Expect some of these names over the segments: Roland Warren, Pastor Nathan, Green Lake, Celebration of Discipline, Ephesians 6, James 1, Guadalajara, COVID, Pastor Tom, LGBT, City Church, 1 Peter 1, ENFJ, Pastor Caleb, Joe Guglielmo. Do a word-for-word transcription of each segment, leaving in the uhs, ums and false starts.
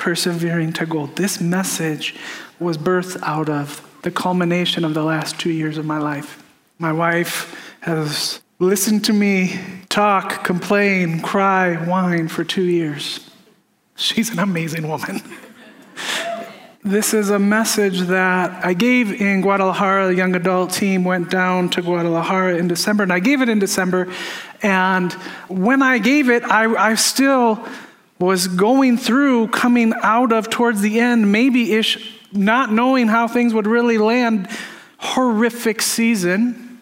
persevering to goal. This message was birthed out of the culmination of the last two years of my life. My wife has listened to me talk, complain, cry, whine for two years. She's an amazing woman. This is a message that I gave in Guadalajara. The young adult team went down to Guadalajara in December, and I gave it in December. And when I gave it, I, I still was going through, coming out of towards the end, maybe-ish, not knowing how things would really land. Horrific season.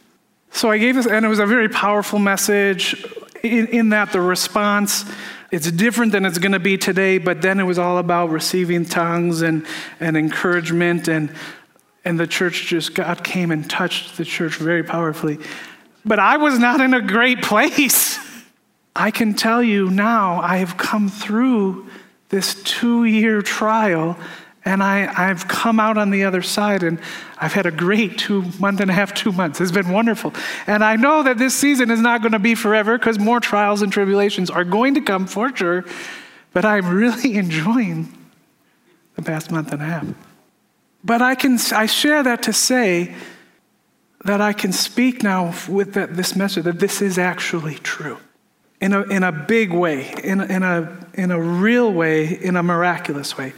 So I gave this, and it was a very powerful message in, in that the response, it's different than it's going to be today, but then it was all about receiving tongues and, and encouragement, and and the church just, God came and touched the church very powerfully. But I was not in a great place. I can tell you now, I have come through this two-year trial, and I, I've come out on the other side, and I've had a great two month and a half, two months. It's been wonderful. And I know that this season is not going to be forever, because more trials and tribulations are going to come for sure, but I'm really enjoying the past month and a half. But I can I share that to say that I can speak now with the, this message that this is actually true in a, in a big way, in a, in a, in a real way, in a miraculous way.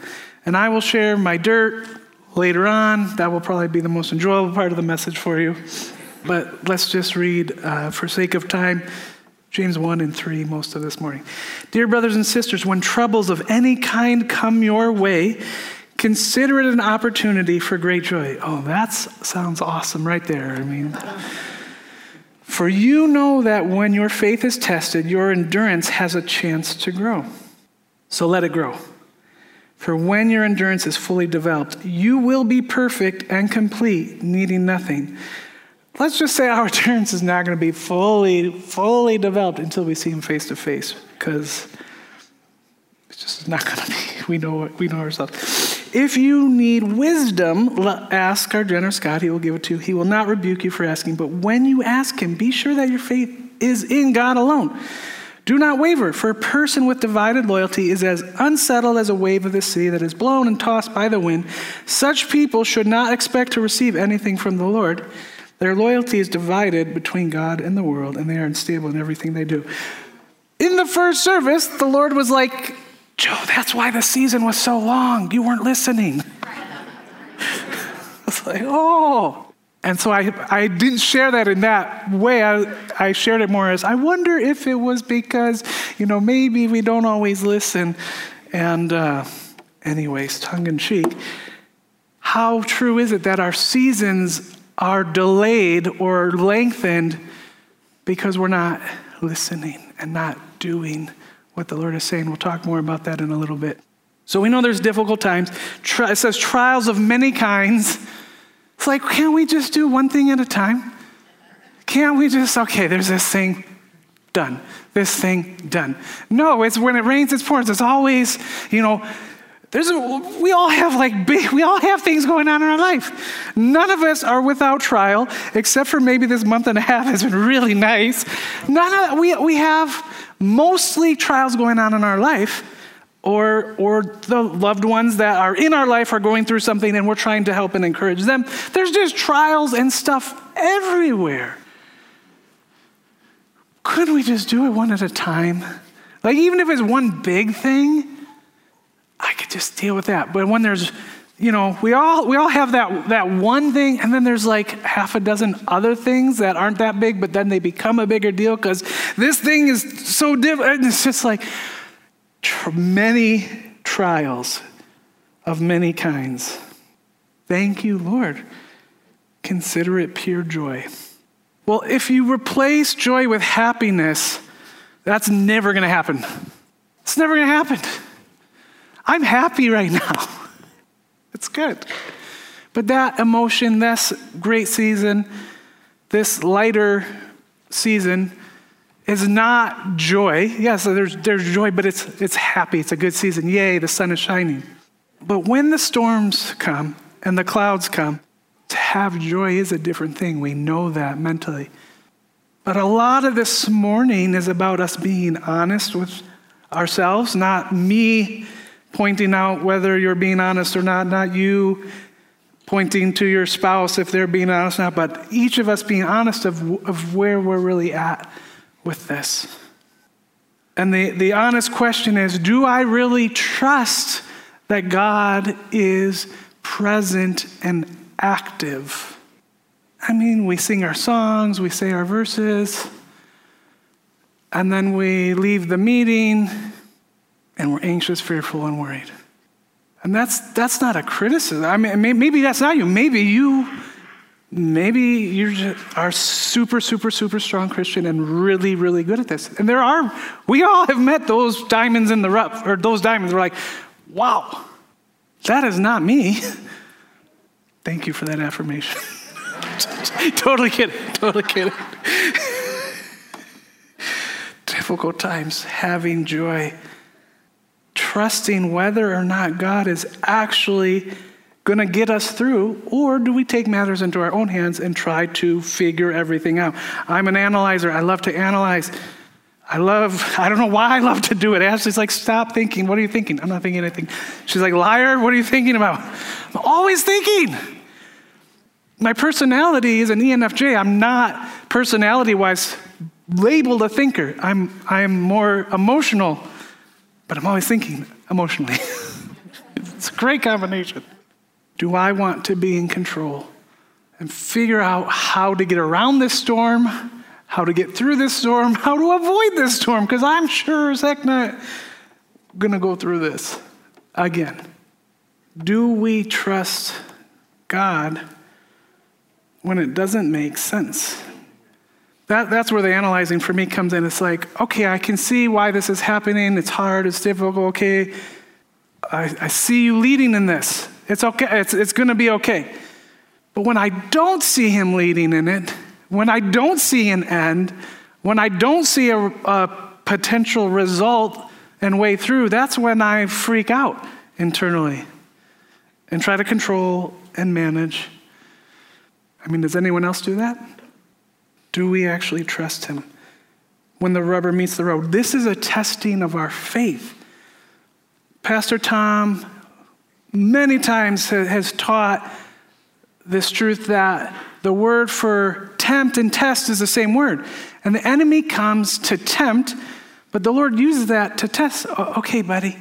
And I will share my dirt later on. That will probably be the most enjoyable part of the message for you. But let's just read, uh, for sake of time, James one and three most of this morning. Dear brothers and sisters, when troubles of any kind come your way, consider it an opportunity for great joy. Oh, that sounds awesome right there. I mean, for you know that when your faith is tested, your endurance has a chance to grow. So let it grow. For when your endurance is fully developed, you will be perfect and complete, needing nothing. Let's just say our endurance is not going to be fully, fully developed until we see him face to face, because it's just not going to be. We know we know ourselves. If you need wisdom, ask our generous God. He will give it to you. He will not rebuke you for asking. But when you ask him, be sure that your faith is in God alone. Do not waver, for a person with divided loyalty is as unsettled as a wave of the sea that is blown and tossed by the wind. Such people should not expect to receive anything from the Lord. Their loyalty is divided between God and the world, and they are unstable in everything they do. In the first service, the Lord was like, Joe, that's why the season was so long. You weren't listening. I was like, oh. And so I I didn't share that in that way. I, I shared it more as, I wonder if it was because, you know, maybe we don't always listen. And uh, anyways, tongue in cheek, how true is it that our seasons are delayed or lengthened because we're not listening and not doing what the Lord is saying? We'll talk more about that in a little bit. So we know there's difficult times. It says trials of many kinds. It's like, can't we just do one thing at a time? Can't we just, okay, there's this thing, done. This thing, done. No, it's when it rains, it pours. It's always, you know, there's a, we all have like big, we all have things going on in our life. None of us are without trial, except for maybe this month and a half has been really nice. None of, we we have mostly trials going on in our life. Or or the loved ones that are in our life are going through something and we're trying to help and encourage them. There's just trials and stuff everywhere. Couldn't we just do it one at a time? Like, even if it's one big thing, I could just deal with that. But when there's, you know, we all we all have that, that one thing, and then there's like half a dozen other things that aren't that big, but then they become a bigger deal because this thing is so different. It's just like, many trials of many kinds. Thank you, Lord. Consider it pure joy. Well, if you replace joy with happiness, that's never going to happen. It's never going to happen. I'm happy right now. It's good. But that emotion, this great season, this lighter season, is not joy. Yes, there's there's joy, but it's it's happy. It's a good season. Yay, the sun is shining. But when the storms come and the clouds come, to have joy is a different thing. We know that mentally. But a lot of this morning is about us being honest with ourselves, not me pointing out whether you're being honest or not, not you pointing to your spouse if they're being honest or not, but each of us being honest of, of where we're really at with this. And the, the honest question is, do I really trust that God is present and active? I mean, we sing our songs, we say our verses, and then we leave the meeting and we're anxious, fearful, and worried. And that's that's not a criticism. I mean, maybe that's not you. Maybe you, maybe you just are super, super, super strong Christian and really, really good at this. And there are, we all have met those diamonds in the rough, or those diamonds. We're like, wow, that is not me. Thank you for that affirmation. Totally kidding, totally kidding. Difficult times, having joy. Trusting whether or not God is actually going to get us through, or do we take matters into our own hands and try to figure everything out? I'm an analyzer. I love to analyze. I love, I don't know why I love to do it. Ashley's like, stop thinking. What are you thinking? I'm not thinking anything. She's like, liar, what are you thinking about? I'm always thinking. My personality is an E N F J. I'm not personality-wise labeled a thinker. I'm I'm more emotional, but I'm always thinking emotionally. It's a great combination. Do I want to be in control and figure out how to get around this storm, how to get through this storm, how to avoid this storm? Because I'm sure as heck not going to go through this again. Do we trust God when it doesn't make sense? That, that's where the analyzing for me comes in. It's like, okay, I can see why this is happening. It's hard. It's difficult. Okay, I, I see you leading in this. It's okay. It's, it's going to be okay. But when I don't see him leading in it, when I don't see an end, when I don't see a, a potential result and way through, that's when I freak out internally and try to control and manage. I mean, does anyone else do that? Do we actually trust him when the rubber meets the road? This is a testing of our faith. Pastor Tom many times has taught this truth that the word for tempt and test is the same word. And the enemy comes to tempt, but the Lord uses that to test. Okay, buddy,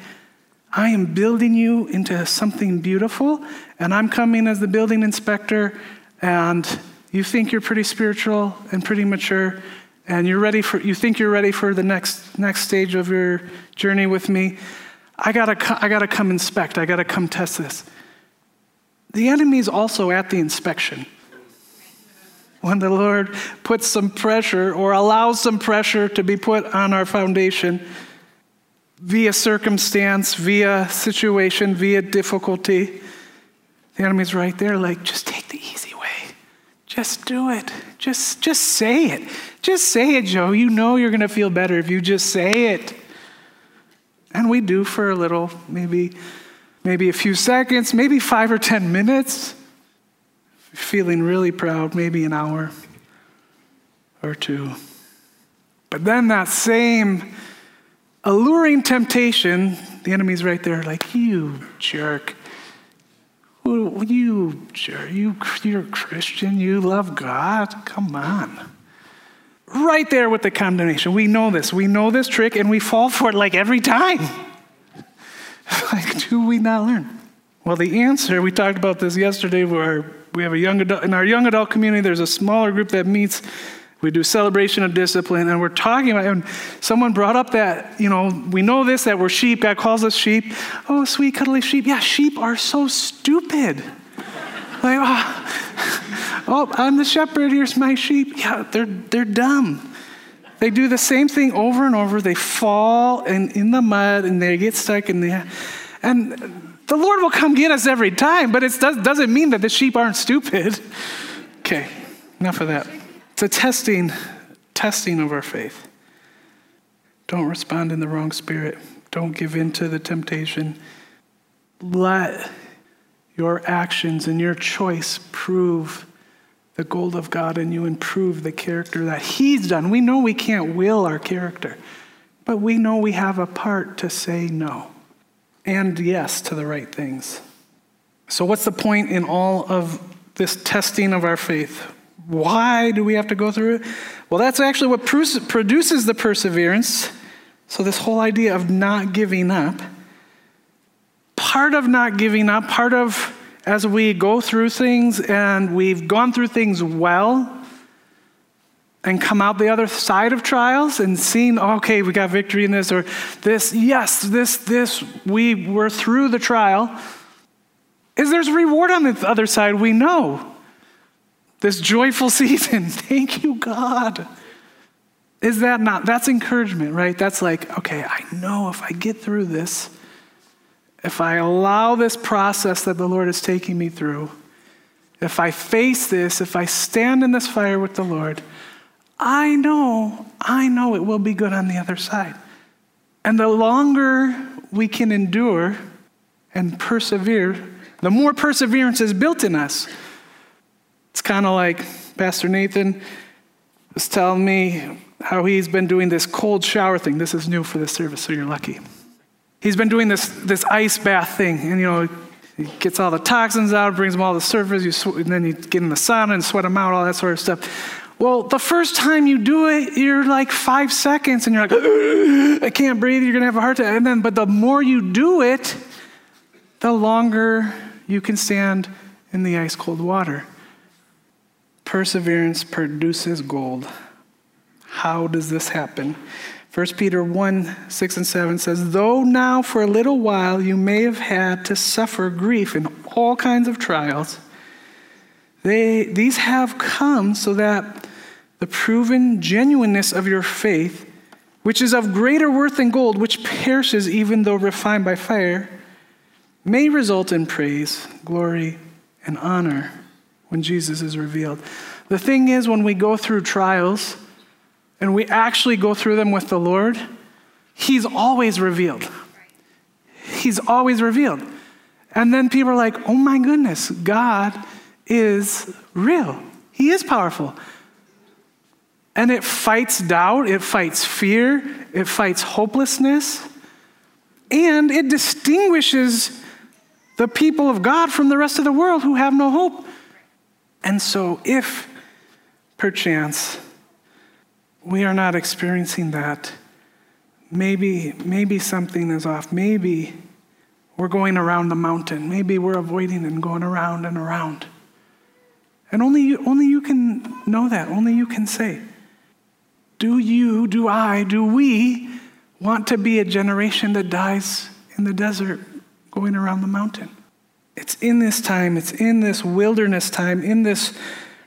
I am building you into something beautiful, and I'm coming as the building inspector, and you think you're pretty spiritual and pretty mature, and you're ready for. You think you're ready for the next next stage of your journey with me. I gotta, I gotta come inspect. I gotta come test this. The enemy's also at the inspection. When the Lord puts some pressure or allows some pressure to be put on our foundation, via circumstance, via situation, via difficulty, the enemy's right there. Like, just take the easy way. Just do it. Just just say it. Just say it, Joe. You know you're going to feel better if you just say it. And we do for a little, maybe maybe a few seconds, maybe five or ten minutes. Feeling really proud, maybe an hour or two. But then that same alluring temptation, the enemy's right there like, you jerk. You, you, you're a Christian. You love God. Come on. Right there with the condemnation. We know this. We know this trick, and we fall for it like every time. Like, do we not learn? Well, the answer, we talked about this yesterday, where we have a young adult, in our young adult community, there's a smaller group that meets. We do Celebration of Discipline, and we're talking about, and someone brought up that, you know, we know this, that we're sheep. God calls us sheep. Oh, sweet, cuddly sheep. Yeah, sheep are so stupid. Like, oh, oh, I'm the shepherd. Here's my sheep. Yeah, they're they're dumb. They do the same thing over and over. They fall in, in the mud, and they get stuck in the, and the Lord will come get us every time, but it does, doesn't mean that the sheep aren't stupid. Okay, enough of that. It's a testing, testing of our faith. Don't respond in the wrong spirit. Don't give in to the temptation. Let your actions and your choice prove the gold of God in you and prove the character that he's done. We know we can't will our character, but we know we have a part to say no. and yes to the right things. So what's the point in all of this testing of our faith? Why do we have to go through it? Well, that's actually what produces the perseverance. So this whole idea of not giving up, part of not giving up, part of as we go through things and we've gone through things well and come out the other side of trials and seen, okay, we got victory in this or this, yes, this, this, we were through the trial, is there's reward on the other side, we know. This joyful season, thank you, God. Is that not, that's encouragement, right? That's like, okay, I know if I get through this, if I allow this process that the Lord is taking me through, if I face this, if I stand in this fire with the Lord, I know, I know it will be good on the other side. And the longer we can endure and persevere, the more perseverance is built in us. It's kind of like Pastor Nathan was telling me how he's been doing this cold shower thing. This is new for this service, so you're lucky. He's been doing this this ice bath thing, and you know, he gets all the toxins out, brings them all to the surface, you sw- and then you get in the sauna and sweat them out, all that sort of stuff. Well, the first time you do it, you're like five seconds, and you're like, I can't breathe, you're gonna have a heart attack. And then, but the more you do it, the longer you can stand in the ice cold water. Perseverance produces gold. How does this happen? First Peter one, six and seven says, though now for a little while you may have had to suffer grief in all kinds of trials, they these have come so that the proven genuineness of your faith, which is of greater worth than gold, which perishes even though refined by fire, may result in praise, glory, and honor when Jesus is revealed. The thing is, when we go through trials, and we actually go through them with the Lord, he's always revealed. He's always revealed. And then people are like, oh my goodness, God is real. He is powerful. And it fights doubt, it fights fear, it fights hopelessness, and it distinguishes the people of God from the rest of the world who have no hope. And so if, perchance, we are not experiencing that, maybe maybe something is off. Maybe we're going around the mountain. Maybe we're avoiding and going around and around. And only you, only you can know that. Only you can say, do you, do I, do we want to be a generation that dies in the desert going around the mountain? It's in this time, it's in this wilderness time, in this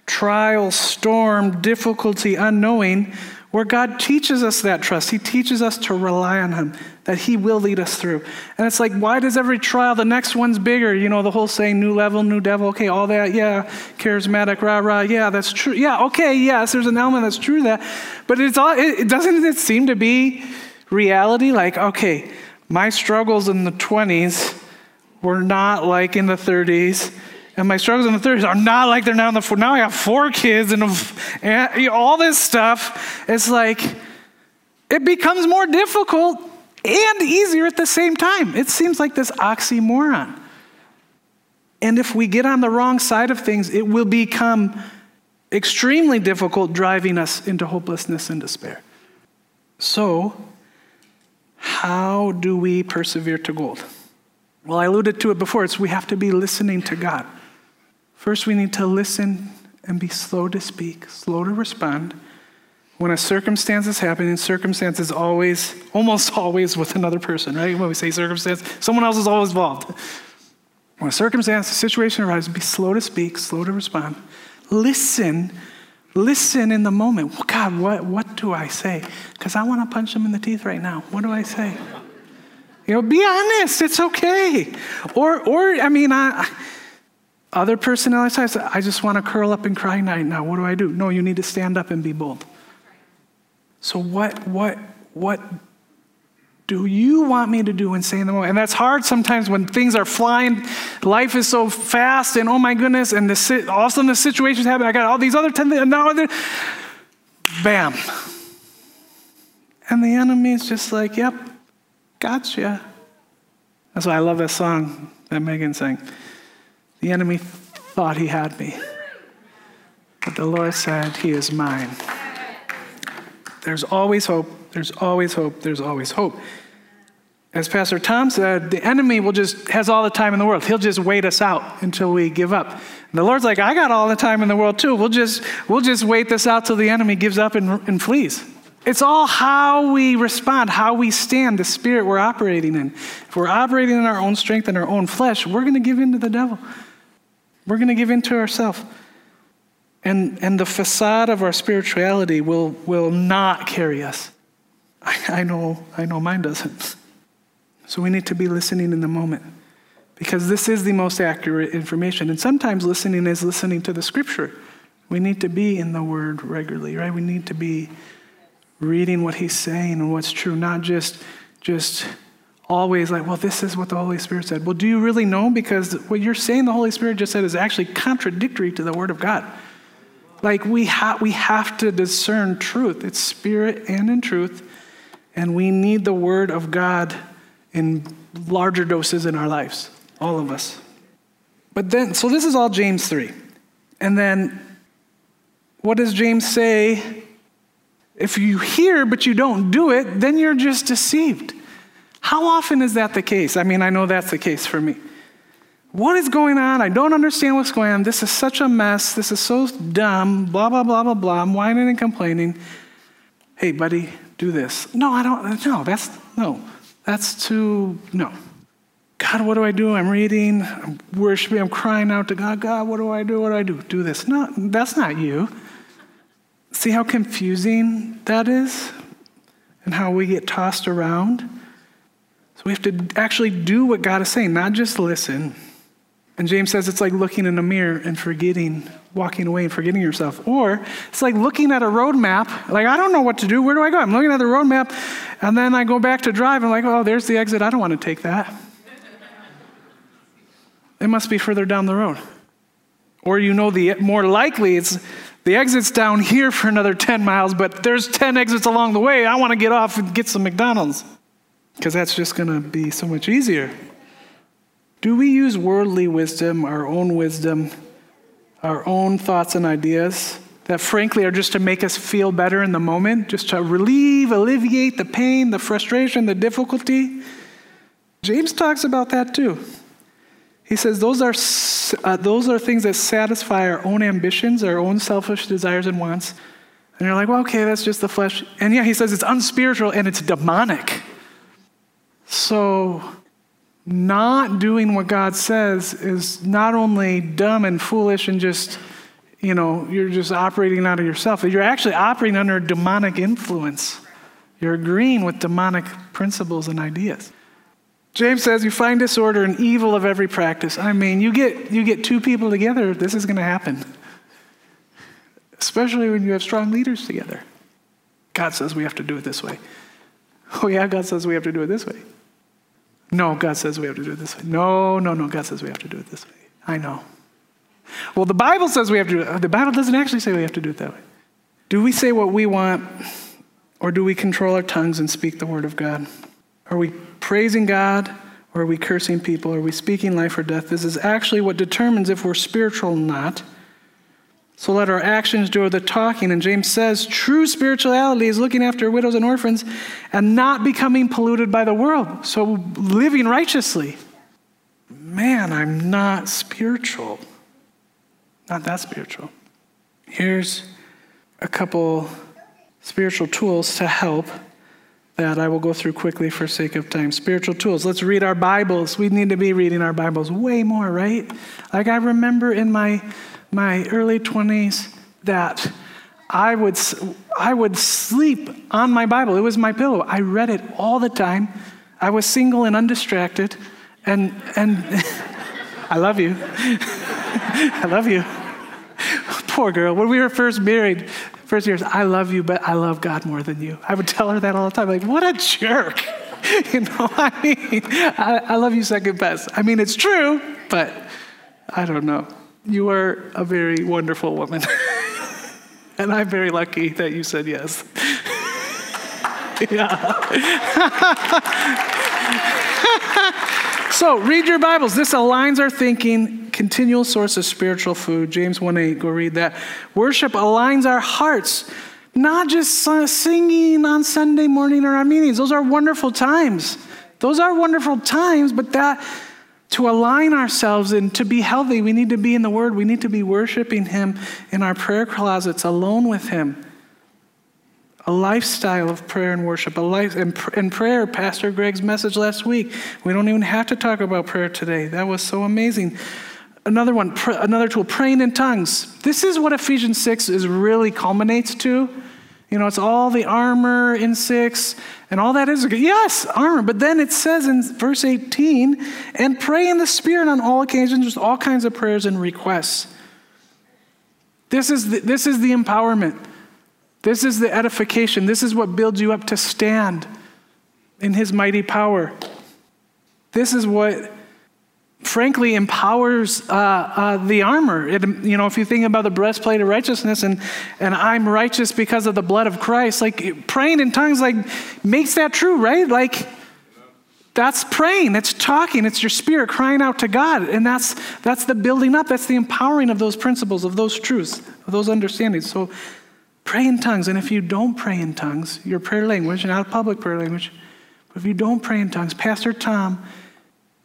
trial, storm, difficulty, unknowing, where God teaches us that trust. He teaches us to rely on him, that he will lead us through. And it's like, why does every trial, the next one's bigger? You know, the whole saying, new level, new devil, okay, all that, yeah, charismatic, rah, rah, yeah, that's true. Yeah, okay, yes, there's an element that's true that, but it's all, it doesn't it seem to be reality? Like, okay, my struggles in the twenties were not like in the thirties, and my struggles in the thirties are not like they're now in the four. Now I have four kids and, and all this stuff. It's like, it becomes more difficult and easier at the same time. It seems like this oxymoron. And if we get on the wrong side of things, it will become extremely difficult, driving us into hopelessness and despair. So, how do we persevere to gold? Well, I alluded to it before. It's we have to be listening to God. First, we need to listen and be slow to speak, slow to respond. When a circumstance is happening, circumstance is always, almost always with another person, right? When we say circumstance, someone else is always involved. When a circumstance, a situation arises, be slow to speak, slow to respond. Listen, listen in the moment. Well, God, what, what do I say? Because I want to punch him in the teeth right now. What do I say? You know, be honest. It's okay. Or, or I mean, I, other personality types, I just want to curl up and cry right now. What do I do? No, you need to stand up and be bold. So what, what, what do you want me to do and say in the moment? And that's hard sometimes when things are flying. Life is so fast, and oh my goodness, and the, all of a sudden the situation's happening. I got all these other ten things, and now they're, bam. And the enemy's just like, yep. Gotcha. That's why I love that song that Megan sang. The enemy thought he had me, but the Lord said, he is mine. There's always hope. There's always hope. There's always hope. As Pastor Tom said, the enemy will just has all the time in the world. He'll just wait us out until we give up. And the Lord's like, I got all the time in the world too. We'll just we'll just wait this out till the enemy gives up and, and flees. It's all how we respond, how we stand, the spirit we're operating in. If we're operating in our own strength and our own flesh, we're going to give in to the devil. We're going to give in to ourselves. And and the facade of our spirituality will will not carry us. I, I know I know mine doesn't. So we need to be listening in the moment, because this is the most accurate information. And sometimes listening is listening to the scripture. We need to be in the word regularly, right? We need to be reading what he's saying and what's true, not just just always like, well, this is what the Holy Spirit said. Well, do you really know? Because what you're saying the Holy Spirit just said is actually contradictory to the word of God. Like we have we have to discern truth. It's spirit and in truth. And we need the word of God in larger doses in our lives, all of us. But then, so this is all James three. And then what does James say? If you hear but you don't do it, then you're just deceived. How often is that the case? I mean, I know that's the case for me. What is going on? I don't understand what's going on. This is such a mess. This is so dumb. Blah, blah, blah, blah, blah. I'm whining and complaining. Hey, buddy, do this. No, I don't. No, that's, no. That's too, no. God, what do I do? I'm reading, I'm worshiping, I'm crying out to God. God, what do I do? What do I do? Do this. No, that's not you. See how confusing that is and how we get tossed around? So we have to actually do what God is saying, not just listen. And James says it's like looking in a mirror and forgetting, walking away and forgetting yourself. Or it's like looking at a road map. Like, I don't know what to do. Where do I go? I'm looking at the road map. And then I go back to drive. I'm like, oh, there's the exit. I don't want to take that. It must be further down the road. Or you know, the more likely it's the exit's down here for another ten miles, but there's ten exits along the way. I want to get off and get some McDonald's because that's just going to be so much easier. Do we use worldly wisdom, our own wisdom, our own thoughts and ideas that frankly are just to make us feel better in the moment, just to relieve, alleviate the pain, the frustration, the difficulty? James talks about that too. He says those are uh, those are things that satisfy our own ambitions, our own selfish desires and wants. And you're like, well, okay, that's just the flesh. And yeah, he says it's unspiritual and it's demonic. So not doing what God says is not only dumb and foolish and just, you know, you're just operating out of yourself. You're actually operating under demonic influence. You're agreeing with demonic principles and ideas. James says you find disorder and evil of every practice. I mean, you get you get two people together, this is going to happen. Especially when you have strong leaders together. God says we have to do it this way. Oh yeah, God says we have to do it this way. No, God says we have to do it this way. No, no, no, God says we have to do it this way. I know. Well, the Bible says we have to do it. The Bible doesn't actually say we have to do it that way. Do we say what we want, or do we control our tongues and speak the word of God? Are we praising God, or are we cursing people? Are we speaking life or death? This is actually what determines if we're spiritual or not. So let our actions do the talking. And James says true spirituality is looking after widows and orphans and not becoming polluted by the world. So living righteously. Man, I'm not spiritual. Not that spiritual. Here's a couple spiritual tools to help that I will go through quickly for sake of time. Spiritual tools. Let's read our Bibles. We need to be reading our Bibles way more, right? Like I remember in my my early twenties that I would I would sleep on my Bible. It was my pillow. I read it all the time. I was single and undistracted. And and I love you. I love you. Poor girl. When we were first married, First years, I love you, but I love God more than you. I would tell her that all the time. Like, what a jerk. You know, I mean, I, I love you second best. I mean, it's true, but I don't know. You are a very wonderful woman. And I'm very lucky that you said yes. Yeah. So read your Bibles. This aligns our thinking, continual source of spiritual food. James one eight, go read that. Worship aligns our hearts, not just singing on Sunday morning or our meetings. Those are wonderful times. Those are wonderful times, but that to align ourselves and to be healthy, we need to be in the Word. We need to be worshiping Him in our prayer closets, alone with Him. A lifestyle of prayer and worship. A life and, pr- and prayer, Pastor Greg's message last week. We don't even have to talk about prayer today. That was so amazing. Another one, pr- another tool, praying in tongues. This is what Ephesians six is really culminates to. You know, it's all the armor in six and all that is, yes, armor. But then it says in verse eighteen, and pray in the Spirit on all occasions, just all kinds of prayers and requests. This is the, this is the empowerment. This is the edification. This is what builds you up to stand in His mighty power. This is what, frankly, empowers uh, uh, the armor. It, you know, if you think about the breastplate of righteousness and, and I'm righteous because of the blood of Christ, like praying in tongues like makes that true, right? Like that's praying, it's talking, it's your spirit crying out to God. And that's that's the building up, that's the empowering of those principles, of those truths, of those understandings. So pray in tongues. And if you don't pray in tongues, your prayer language, not a public prayer language, but if you don't pray in tongues, Pastor Tom,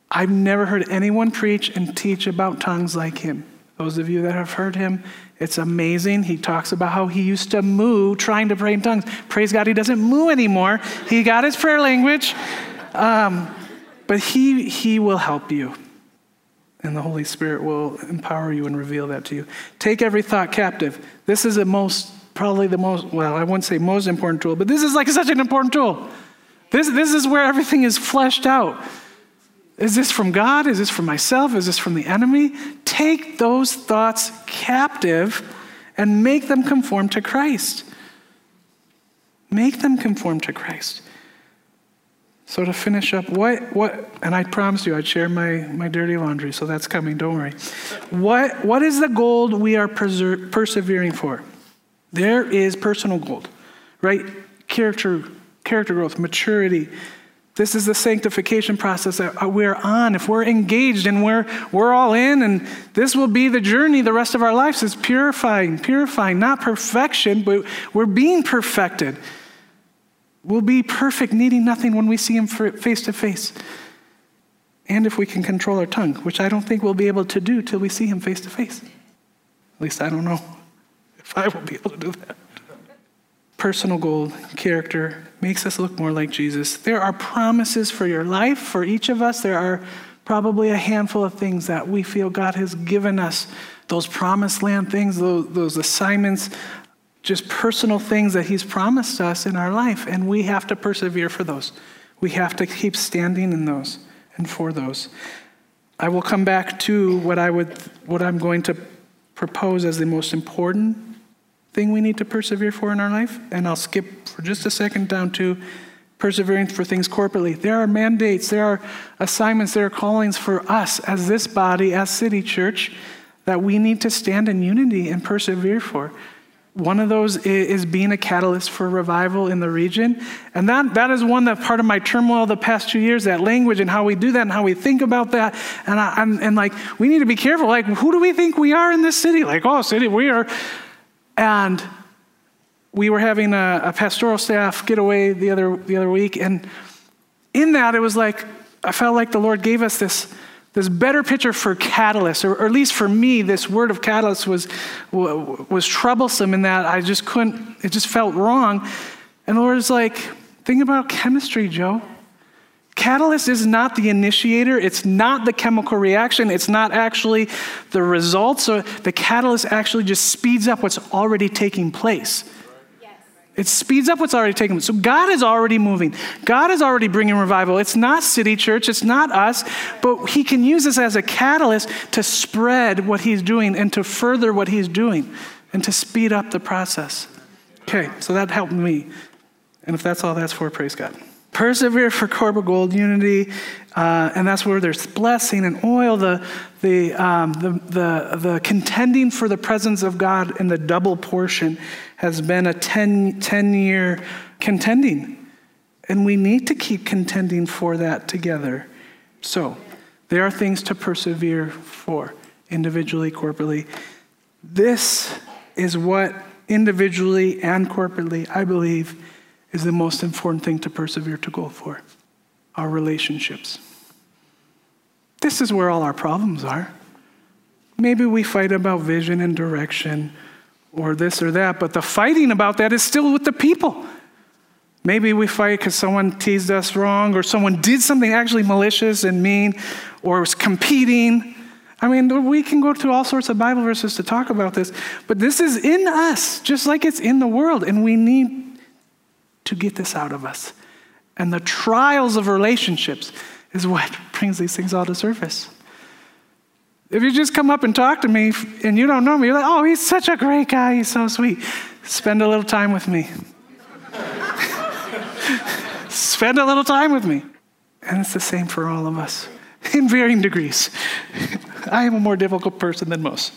I've never heard anyone preach and teach about tongues like him. Those of you that have heard him, it's amazing. He talks about how he used to moo trying to pray in tongues. Praise God, he doesn't moo anymore. He got his prayer language. Um, but he he will help you. And the Holy Spirit will empower you and reveal that to you. Take every thought captive. This is the most, probably the most, well, I wouldn't say most important tool, but this is like such an important tool. This this is where everything is fleshed out. Is this from God? Is this from myself? Is this from the enemy? Take those thoughts captive and make them conform to Christ. Make them conform to Christ. So to finish up, what, what, and I promised you I'd share my, my dirty laundry, so that's coming, don't worry. What, what is the gold we are perser- persevering for? There is personal gold, right? Character, character growth, maturity. This is the sanctification process that we're on. If we're engaged and we're we're all in, and this will be the journey the rest of our lives, is purifying, purifying, not perfection, but we're being perfected. We'll be perfect, needing nothing when we see Him face to face. And if we can control our tongue, which I don't think we'll be able to do till we see Him face to face. At least I don't know if I will be able to do that. Personal gold, character, makes us look more like Jesus. There are promises for your life. For each of us, there are probably a handful of things that we feel God has given us. Those promised land things, those, those assignments, just personal things that He's promised us in our life. And we have to persevere for those. We have to keep standing in those and for those. I will come back to what I would, what I'm going to propose as the most important thing we need to persevere for in our life, and I'll skip for just a second down to persevering for things corporately. There are mandates, there are assignments, there are callings for us as this body, as City Church, that we need to stand in unity and persevere for. One of those is being a catalyst for revival in the region, and that that is one that part of my turmoil the past two years, that language and how we do that and how we think about that, and I, I'm and like we need to be careful. Like, who do we think we are in this city? Like, oh, city, we are. And we were having a, a pastoral staff getaway the other the other week, and in that it was like I felt like the Lord gave us this this better picture for catalyst, or, or at least for me, this word of catalyst was was troublesome in that I just couldn't. It just felt wrong. And the Lord is like, think about chemistry, Joe. Catalyst is not the initiator. It's not the chemical reaction. It's not actually the result. So the catalyst actually just speeds up what's already taking place. Yes. It speeds up what's already taking place. So God is already moving. God is already bringing revival. It's not City Church. It's not us. But He can use us as a catalyst to spread what He's doing and to further what He's doing and to speed up the process. Okay, so that helped me. And if that's all that's for, praise God. Persevere for corporate gold, unity, uh, and that's where there's blessing and oil, the the, um, the the the contending for the presence of God in the double portion has been a ten-year contending. And we need to keep contending for that together. So There are things to persevere for, individually, corporately. This is what individually and corporately, I believe, is the most important thing to persevere to go for. Our relationships. This is where all our problems are. Maybe we fight about vision and direction or this or that, but the fighting about that is still with the people. Maybe we fight because someone teased us wrong or someone did something actually malicious and mean or was competing. I mean, we can go through all sorts of Bible verses to talk about this, but this is in us, just like it's in the world, and we need to get this out of us. And the trials of relationships is what brings these things all to surface. If you just come up and talk to me and you don't know me, you're like, oh, he's such a great guy, he's so sweet. Spend a little time with me. Spend a little time with me. And it's the same for all of us, in varying degrees. I am a more difficult person than most.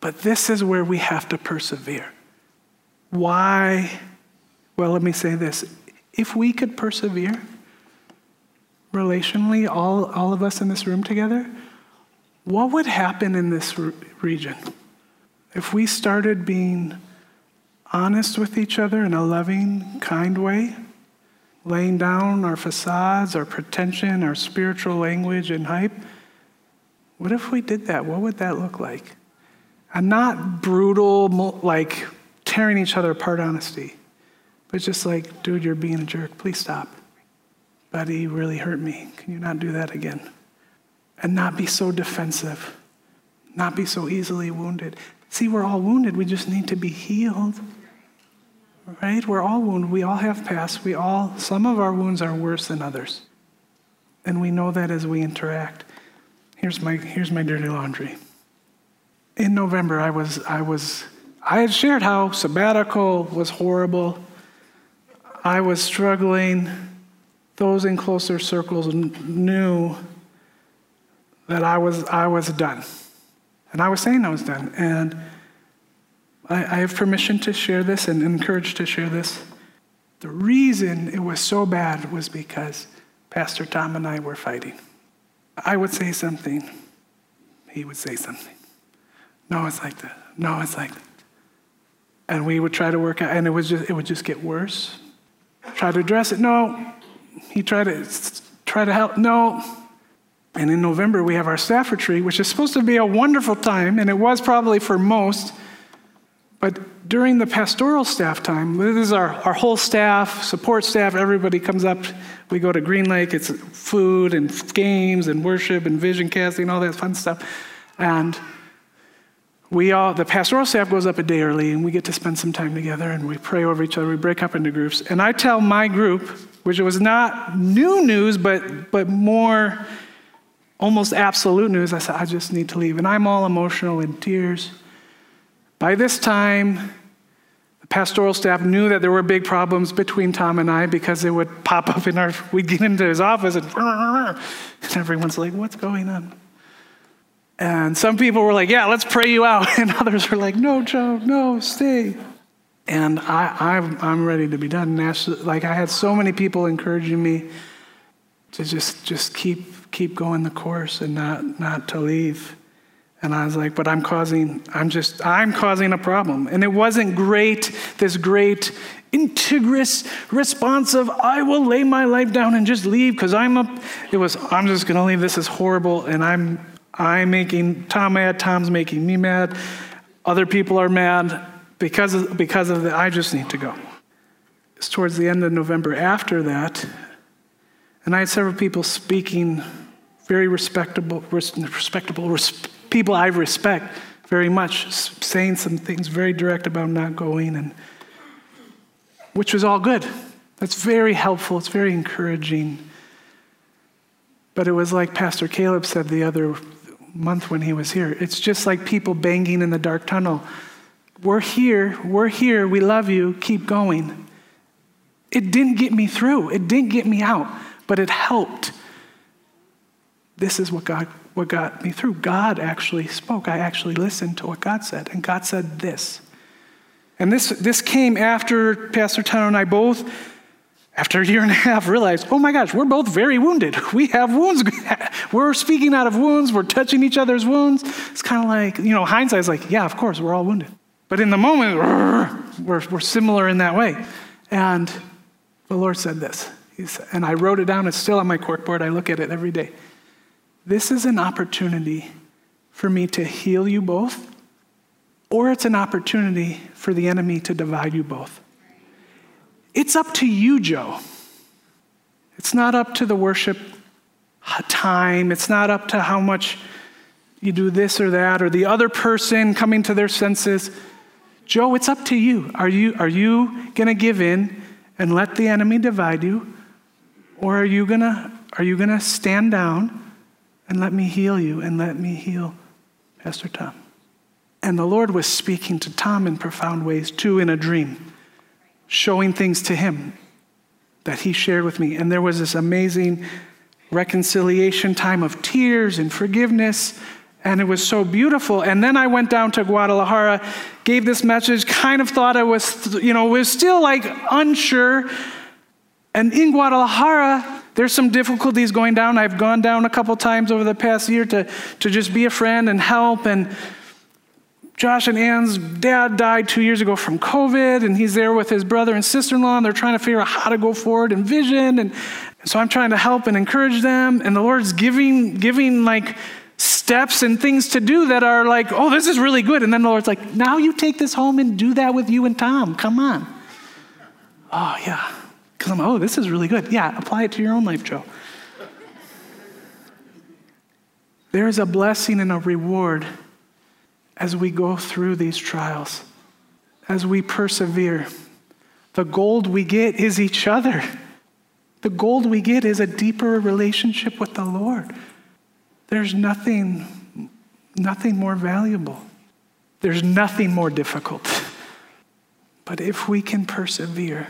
But this is where we have to persevere. Why? Well, let me say this. If we could persevere relationally, all, all of us in this room together, what would happen in this re- region? If we started being honest with each other in a loving, kind way, laying down our facades, our pretension, our spiritual language and hype, what if we did that? What would that look like? And not brutal, like tearing each other apart honesty. But just like, dude, you're being a jerk. Please stop. Buddy, you really hurt me. Can you not do that again? And not be so defensive. Not be so easily wounded. See, we're all wounded. We just need to be healed. Right? We're all wounded. We all have past. We all, some of our wounds are worse than others. And we know that as we interact. Here's my, here's my dirty laundry. In November, I was, I was, I had shared how sabbatical was horrible. I was struggling. Those in closer circles knew that I was I was done. And I was saying I was done. And I, I have permission to share this and encouraged to share this. The reason it was so bad was because Pastor Tom and I were fighting. I would say something. He would say something. No, it's like that. No, it's like that. And we would try to work out, and it was just it would just get worse. Try to address it. No. He tried to try to help. No. And in November, we have our staff retreat, which is supposed to be a wonderful time, and it was probably for most. But during the pastoral staff time, this is our, our whole staff, support staff, everybody comes up. We go to Green Lake. It's food and games and worship and vision casting, all that fun stuff. And we all, the pastoral staff goes up a day early, and we get to spend some time together, and we pray over each other. We break up into groups. And I tell my group, which was not new news, but but more almost absolute news, I said, I just need to leave. And I'm all emotional in tears. By this time, the pastoral staff knew that there were big problems between Tom and I because it would pop up in our, we'd get into his office, and, and everyone's like, what's going on? And some people were like, yeah, let's pray you out. And others were like, no, Joe, no, stay. And I, I'm, I'm ready to be done. Like, I had so many people encouraging me to just, just keep, keep going the course and not, not to leave. And I was like, but I'm causing, I'm just, I'm causing a problem. And it wasn't great, this great, integrous, responsive, I will lay my life down and just leave because I'm a, it was, I'm just going to leave. This is horrible. And I'm, I'm making Tom mad, Tom's making me mad, other people are mad because of, because of the, I just need to go. It's towards the end of November after that, and I had several people speaking, very respectable, respectable res, people I respect very much, saying some things very direct about not going, and which was all good. That's very helpful, it's very encouraging. But it was like Pastor Caleb said the other month when he was here. It's just like people banging in the dark tunnel. We're here. We're here. We love you. Keep going. It didn't get me through. It didn't get me out, but it helped. This is what God, what got me through. God actually spoke. I actually listened to what God said, and God said this. And this, this came after Pastor Tom and I both after a year and a half, realized, oh my gosh, we're both very wounded. We have wounds. We're speaking out of wounds. We're touching each other's wounds. It's kind of like, you know, hindsight's like, yeah, of course, we're all wounded. But in the moment, we're, we're similar in that way. And the Lord said this. He said, and I wrote it down. It's still on my corkboard. I look at it every day. This is an opportunity for me to heal you both, or it's an opportunity for the enemy to divide you both. It's up to you, Joe. It's not up to the worship time. It's not up to how much you do this or that, or the other person coming to their senses. Joe, it's up to you. Are you, are you going to give in and let the enemy divide you? Or are you going to, are you going to stand down and let me heal you and let me heal Pastor Tom? And the Lord was speaking to Tom in profound ways, too, in a dream, showing things to him that he shared with me. And there was this amazing reconciliation time of tears and forgiveness, and it was so beautiful. And then I went down to Guadalajara, gave this message, kind of thought I was, you know, was still like unsure. And in Guadalajara, there's some difficulties going down. I've gone down a couple times over the past year to, to just be a friend and help. And Josh and Ann's dad died two years ago from COVID, and he's there with his brother and sister-in-law, and they're trying to figure out how to go forward and vision. And so I'm trying to help and encourage them, and the Lord's giving giving like steps and things to do that are like, oh, this is really good. And then the Lord's like, now you take this home and do that with you and Tom. Come on. Oh, yeah. Because I'm, oh, this is really good. Yeah, apply it to your own life, Joe. There is a blessing and a reward as we go through these trials, as we persevere. The gold we get is each other. The gold we get is a deeper relationship with the Lord. There's nothing, nothing more valuable. There's nothing more difficult. But if we can persevere,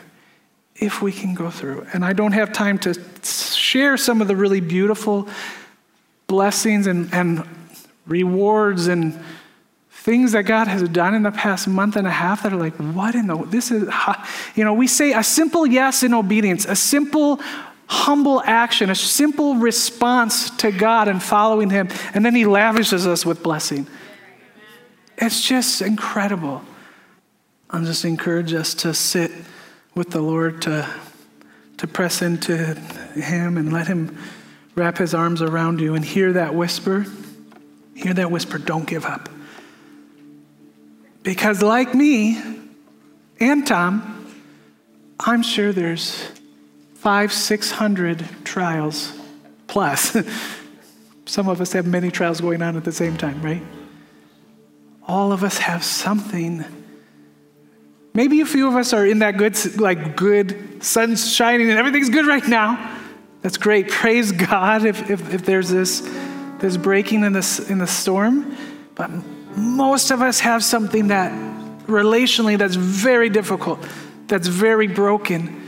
if we can go through, and I don't have time to share some of the really beautiful blessings and, and rewards and things that God has done in the past month and a half that are like, what in the, this is, you know, we say a simple yes in obedience, a simple humble action, a simple response to God and following him, and then he lavishes us with blessing. It's just incredible. I'll just encourage us to sit with the Lord, to, to press into him and let him wrap his arms around you and hear that whisper, hear that whisper, don't give up. Because like me and Tom, I'm sure there's five, six hundred trials plus. Some of us have many trials going on at the same time, right? All of us have something. Maybe a few of us are in that good, like good, sun's shining and everything's good right now. That's great. Praise God if if, if there's this this breaking in this in the storm, but most of us have something that relationally that's very difficult, that's very broken.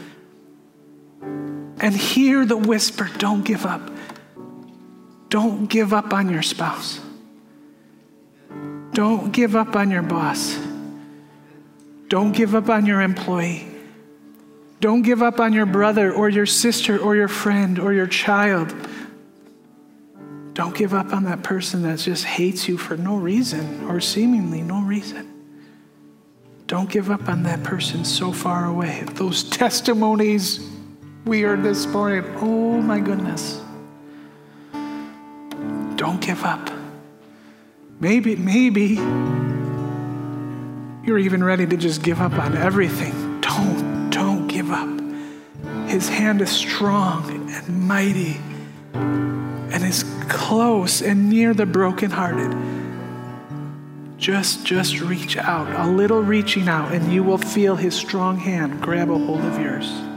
And hear the whisper, don't give up. Don't give up on your spouse. Don't give up on your boss. Don't give up on your employee. Don't give up on your brother or your sister or your friend or your child. Don't give up on that person that just hates you for no reason or seemingly no reason. Don't give up on that person so far away. Those testimonies we heard this morning, oh my goodness. Don't give up. Maybe, maybe you're even ready to just give up on everything. Don't, don't give up. His hand is strong and mighty and is close and near the brokenhearted. Just, just reach out, a little reaching out, and you will feel his strong hand grab a hold of yours.